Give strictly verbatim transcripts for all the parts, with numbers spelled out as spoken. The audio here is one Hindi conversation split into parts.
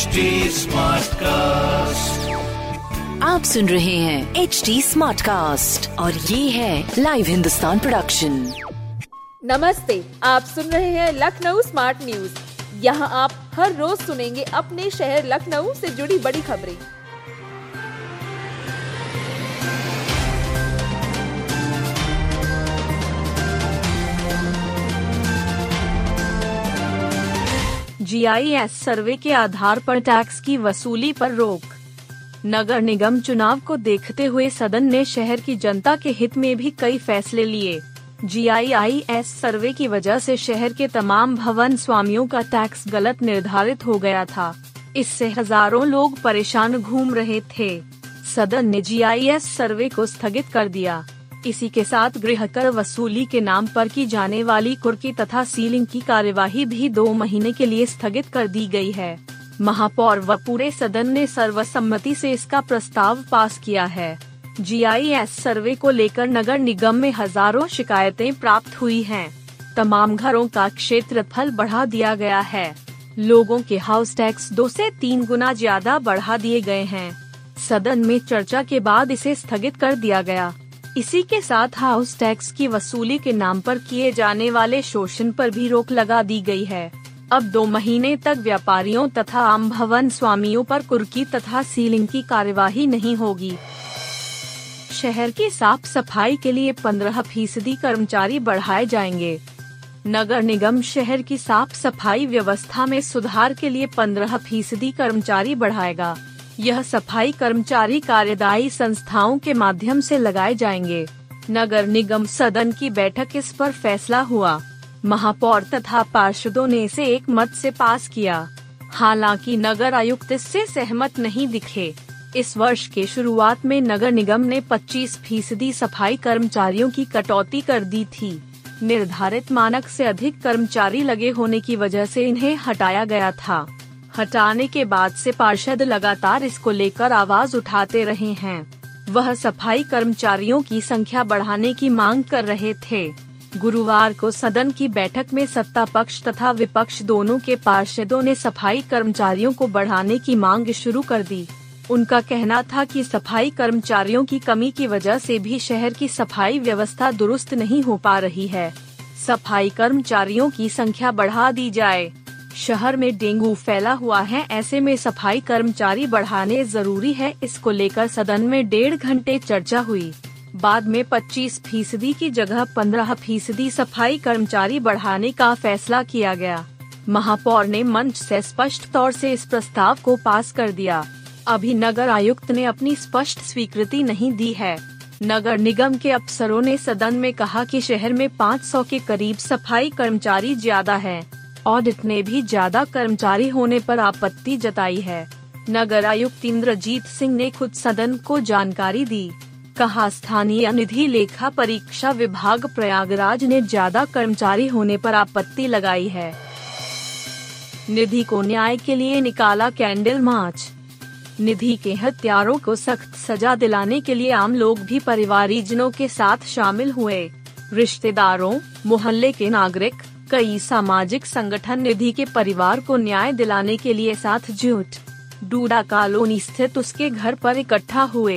H D smart cast. आप सुन रहे हैं एच डी स्मार्ट कास्ट और ये है लाइव हिंदुस्तान प्रोडक्शन। नमस्ते, आप सुन रहे हैं लखनऊ स्मार्ट न्यूज। यहाँ आप हर रोज सुनेंगे अपने शहर लखनऊ से जुड़ी बड़ी खबरें। जीआईएस सर्वे के आधार पर टैक्स की वसूली पर रोक। नगर निगम चुनाव को देखते हुए सदन ने शहर की जनता के हित में भी कई फैसले लिए। जीआईएस सर्वे की वजह से शहर के तमाम भवन स्वामियों का टैक्स गलत निर्धारित हो गया था। इससे हजारों लोग परेशान घूम रहे थे। सदन ने जीआईएस सर्वे को स्थगित कर दिया। इसी के साथ गृह कर वसूली के नाम पर की जाने वाली कुर्की तथा सीलिंग की कार्यवाही भी दो महीने के लिए स्थगित कर दी गई है। महापौर व पूरे सदन ने सर्वसम्मति से इसका प्रस्ताव पास किया है। जीआईएस सर्वे को लेकर नगर निगम में हजारों शिकायतें प्राप्त हुई हैं। तमाम घरों का क्षेत्रफल बढ़ा दिया गया है। लोगों के हाउस टैक्स दो से तीन गुना ज्यादा बढ़ा दिए गए हैं। सदन में चर्चा के बाद इसे स्थगित कर दिया गया। इसी के साथ हाउस टैक्स की वसूली के नाम पर किए जाने वाले शोषण पर भी रोक लगा दी गई है। अब दो महीने तक व्यापारियों तथा आम भवन स्वामियों पर कुर्की तथा सीलिंग की कार्यवाही नहीं होगी। शहर की साफ सफाई के लिए पंद्रह फीसदी कर्मचारी बढ़ाए जाएंगे। नगर निगम शहर की साफ सफाई व्यवस्था में सुधार के लिए पंद्रह फीसदी कर्मचारी बढ़ाएगा। यह सफाई कर्मचारी कार्यदायी संस्थाओं के माध्यम से लगाए जाएंगे। नगर निगम सदन की बैठक इस पर फैसला हुआ। महापौर तथा पार्षदों ने इसे एक मत से पास किया। हालांकि नगर आयुक्त इससे सहमत नहीं दिखे। इस वर्ष के शुरुआत में नगर निगम ने पच्चीस फीसदी सफाई कर्मचारियों की कटौती कर दी थी। निर्धारित मानक से अधिक कर्मचारी लगे होने की वजह से इन्हें हटाया गया था। हटाने के बाद से पार्षद लगातार इसको लेकर आवाज उठाते रहे हैं। वह सफाई कर्मचारियों की संख्या बढ़ाने की मांग कर रहे थे। गुरुवार को सदन की बैठक में सत्ता पक्ष तथा विपक्ष दोनों के पार्षदों ने सफाई कर्मचारियों को बढ़ाने की मांग शुरू कर दी। उनका कहना था कि सफाई कर्मचारियों की कमी की वजह से भी शहर की सफाई व्यवस्था दुरुस्त नहीं हो पा रही है। सफाई कर्मचारियों की संख्या बढ़ा दी जाए। शहर में डेंगू फैला हुआ है, ऐसे में सफाई कर्मचारी बढ़ाने जरूरी है। इसको लेकर सदन में डेढ़ घंटे चर्चा हुई। बाद में पच्चीस फीसदी की जगह पंद्रह फीसदी सफाई कर्मचारी बढ़ाने का फैसला किया गया। महापौर ने मंच से स्पष्ट तौर से इस प्रस्ताव को पास कर दिया। अभी नगर आयुक्त ने अपनी स्पष्ट स्वीकृति नहीं दी है। नगर निगम के अफसरों ने सदन में कहा कि शहर में पाँच सौ के करीब सफाई कर्मचारी ज्यादा है। ऑडिट ने भी ज्यादा कर्मचारी होने पर आपत्ति जताई है। नगर आयुक्त इंद्रजीत सिंह ने खुद सदन को जानकारी दी। कहा, स्थानीय निधि लेखा परीक्षा विभाग प्रयागराज ने ज्यादा कर्मचारी होने पर आपत्ति लगाई है। निधि को न्याय के लिए निकाला कैंडल मार्च। निधि के हत्यारों को सख्त सजा दिलाने के लिए आम लोग भी परिवारजनों के साथ शामिल हुए। रिश्तेदारों, मोहल्ले के नागरिक, कई सामाजिक संगठन निधि के परिवार को न्याय दिलाने के लिए साथ जुट डूडा कॉलोनी स्थित उसके घर पर इकट्ठा हुए।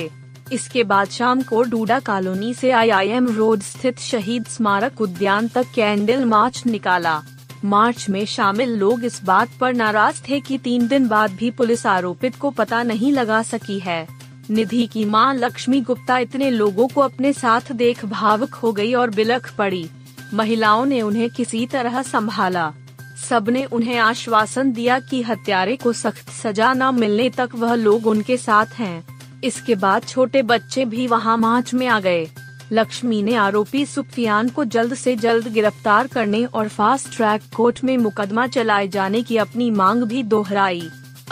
इसके बाद शाम को डूडा कॉलोनी से आईआईएम रोड स्थित शहीद स्मारक उद्यान तक कैंडल मार्च निकाला। मार्च में शामिल लोग इस बात पर नाराज थे कि तीन दिन बाद भी पुलिस आरोपित को पता नहीं लगा सकी है। निधि की मां लक्ष्मी गुप्ता इतने लोगों को अपने साथ देख भावुक हो गई और बिलख पड़ी। महिलाओं ने उन्हें किसी तरह संभाला। सबने उन्हें आश्वासन दिया कि हत्यारे को सख्त सजा न मिलने तक वह लोग उनके साथ हैं। इसके बाद छोटे बच्चे भी वहां मार्च में आ गए। लक्ष्मी ने आरोपी सुफियान को जल्द से जल्द गिरफ्तार करने और फास्ट ट्रैक कोर्ट में मुकदमा चलाए जाने की अपनी मांग भी दोहराई।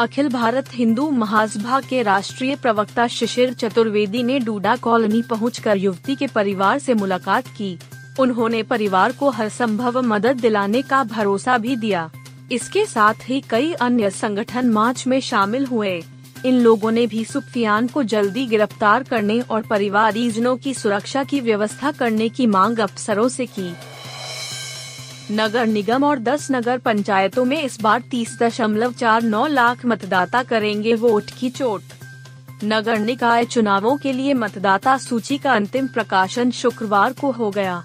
अखिल भारत हिंदू महासभा के राष्ट्रीय प्रवक्ता शिशिर चतुर्वेदी ने डूडा कॉलोनी पहुँचकर युवती के परिवार से मुलाकात की। उन्होंने परिवार को हर संभव मदद दिलाने का भरोसा भी दिया। इसके साथ ही कई अन्य संगठन मार्च में शामिल हुए। इन लोगों ने भी सुफियान को जल्दी गिरफ्तार करने और परिवारजनों की सुरक्षा की व्यवस्था करने की मांग अफसरों से की। नगर निगम और दस नगर पंचायतों में इस बार तीस दशमलव चार नौ लाख मतदाता करेंगे वोट की चोट। नगर निकाय चुनावों के लिए मतदाता सूची का अंतिम प्रकाशन शुक्रवार को हो गया।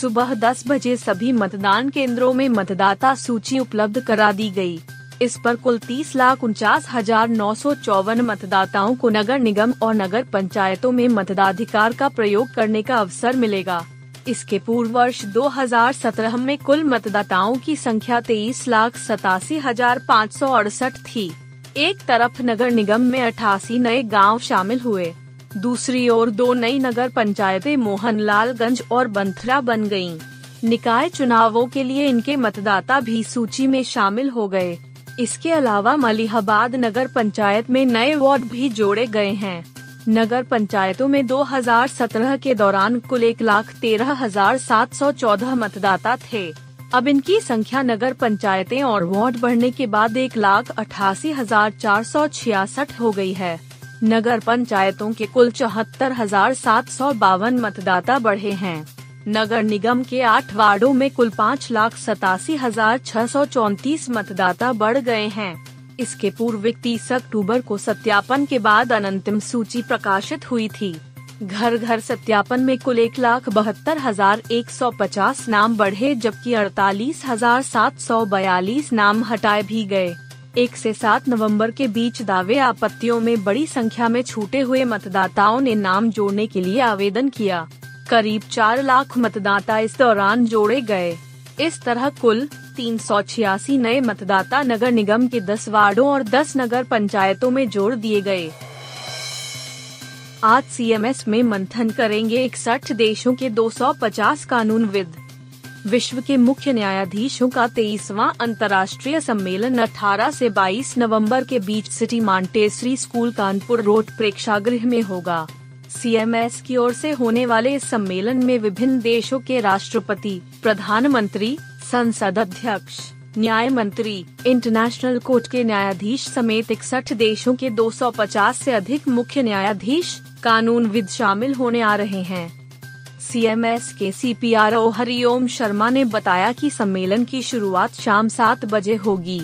सुबह दस बजे सभी मतदान केंद्रों में मतदाता सूची उपलब्ध करा दी गई। इस पर कुल तीस लाख उनचास हजार नौ सौ चौवन मतदाताओं को नगर निगम और नगर पंचायतों में मतदाधिकार का प्रयोग करने का अवसर मिलेगा। इसके पूर्व वर्ष दो हजार सत्रह में कुल मतदाताओं की संख्या तेईस लाख सतासी हजार पाँच सौ अड़सठ थी। एक तरफ नगर निगम में अठासी नए गांव शामिल हुए, दूसरी ओर दो नई नगर पंचायतें मोहनलालगंज और बंथरा बन गयी। निकाय चुनावों के लिए इनके मतदाता भी सूची में शामिल हो गए। इसके अलावा मलिहाबाद नगर पंचायत में नए वार्ड भी जोड़े गए हैं। नगर पंचायतों में दो हजार सत्रह के दौरान कुल एक लाख तेरह हजार सात सौ चौदह मतदाता थे। अब इनकी संख्या नगर पंचायतें और वार्ड बढ़ने के बाद एक लाख अठासी हजार चार सौ छियासठ हो गई है। नगर पंचायतों के कुल चौहत्तर हजार सात सौ बावन मतदाता बढ़े हैं। नगर निगम के आठ वार्डों में कुल पाँच लाख सतासी हजार छह सौ चौंतीस मतदाता बढ़ गए हैं। इसके पूर्व तीस अक्टूबर को सत्यापन के बाद अनंतिम सूची प्रकाशित हुई थी। घर घर सत्यापन में कुल एक लाख बहत्तर हजार एक सौ पचास नाम बढ़े, जबकि अड़तालीस हजार सात सौ बयालीस नाम हटाए भी गए। एक से सात नवंबर के बीच दावे आपत्तियों में बड़ी संख्या में छूटे हुए मतदाताओं ने नाम जोड़ने के लिए आवेदन किया। करीब चार लाख मतदाता इस दौरान जोड़े गए। इस तरह कुल तीन सौ छियासी नए मतदाता नगर निगम के दस वार्डों और दस नगर पंचायतों में जोड़ दिए गए। आज सीएमएस में मंथन करेंगे इकसठ देशों के दो सौ पचास कानूनविद। विश्व के मुख्य न्यायाधीशों का तेईसवां अंतर्राष्ट्रीय सम्मेलन अठारह से बाईस नवंबर के बीच city Montessori school Kanpur road प्रेक्षागृह में होगा। सीएमएस की ओर से होने वाले इस सम्मेलन में विभिन्न देशों के राष्ट्रपति, प्रधानमंत्री, संसद अध्यक्ष, न्याय मंत्री, इंटरनेशनल कोर्ट के न्यायाधीश समेत इकसठ देशों के दो सौ पचास से अधिक मुख्य न्यायाधीश, कानूनविद शामिल होने आ रहे हैं। सीएमएस के सीपीआरओ हरिओम शर्मा ने बताया कि सम्मेलन की शुरुआत शाम सात बजे होगी।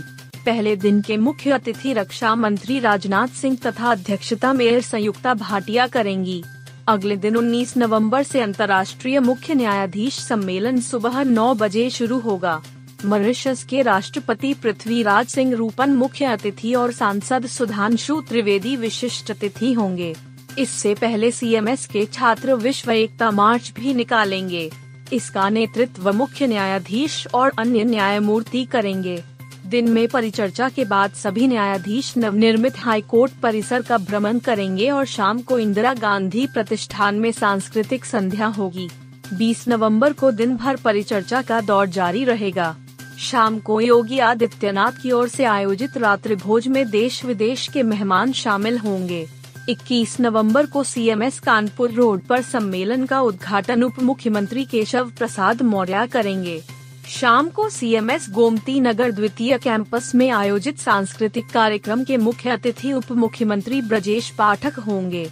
पहले दिन के मुख्य अतिथि रक्षा मंत्री राजनाथ सिंह तथा अध्यक्षता मेयर संयुक्ता भाटिया करेंगी। अगले दिन उन्नीस नवंबर से अंतर्राष्ट्रीय मुख्य न्यायाधीश सम्मेलन सुबह नौ बजे शुरू होगा। मॉरिशस के राष्ट्रपति पृथ्वीराज सिंह रूपन मुख्य अतिथि और सांसद सुधांशु त्रिवेदी विशिष्ट अतिथि होंगे। इससे पहले सीएमएस के छात्र विश्व एकता मार्च भी निकालेंगे। इसका नेतृत्व मुख्य न्यायाधीश और अन्य न्यायमूर्ति करेंगे। दिन में परिचर्चा के बाद सभी न्यायाधीश नवनिर्मित हाईकोर्ट परिसर का भ्रमण करेंगे और शाम को इंदिरा गांधी प्रतिष्ठान में सांस्कृतिक संध्या होगी। बीस नवंबर को दिन भर परिचर्चा का दौर जारी रहेगा। शाम को योगी आदित्यनाथ की ओर से आयोजित रात्रि भोज में देश विदेश के मेहमान शामिल होंगे। इक्कीस नवंबर को सीएमएस कानपुर रोड पर सम्मेलन का उद्घाटन उप मुख्यमंत्री केशव प्रसाद मौर्य करेंगे। शाम को सीएमएस गोमती नगर द्वितीय कैंपस में आयोजित सांस्कृतिक कार्यक्रम के मुख्य अतिथि उप मुख्यमंत्री ब्रजेश पाठक होंगे।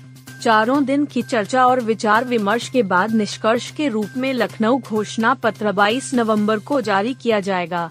चारों दिन की चर्चा और विचार विमर्श के बाद निष्कर्ष के रूप में लखनऊ घोषणा पत्र बाईस नवंबर को जारी किया जाएगा।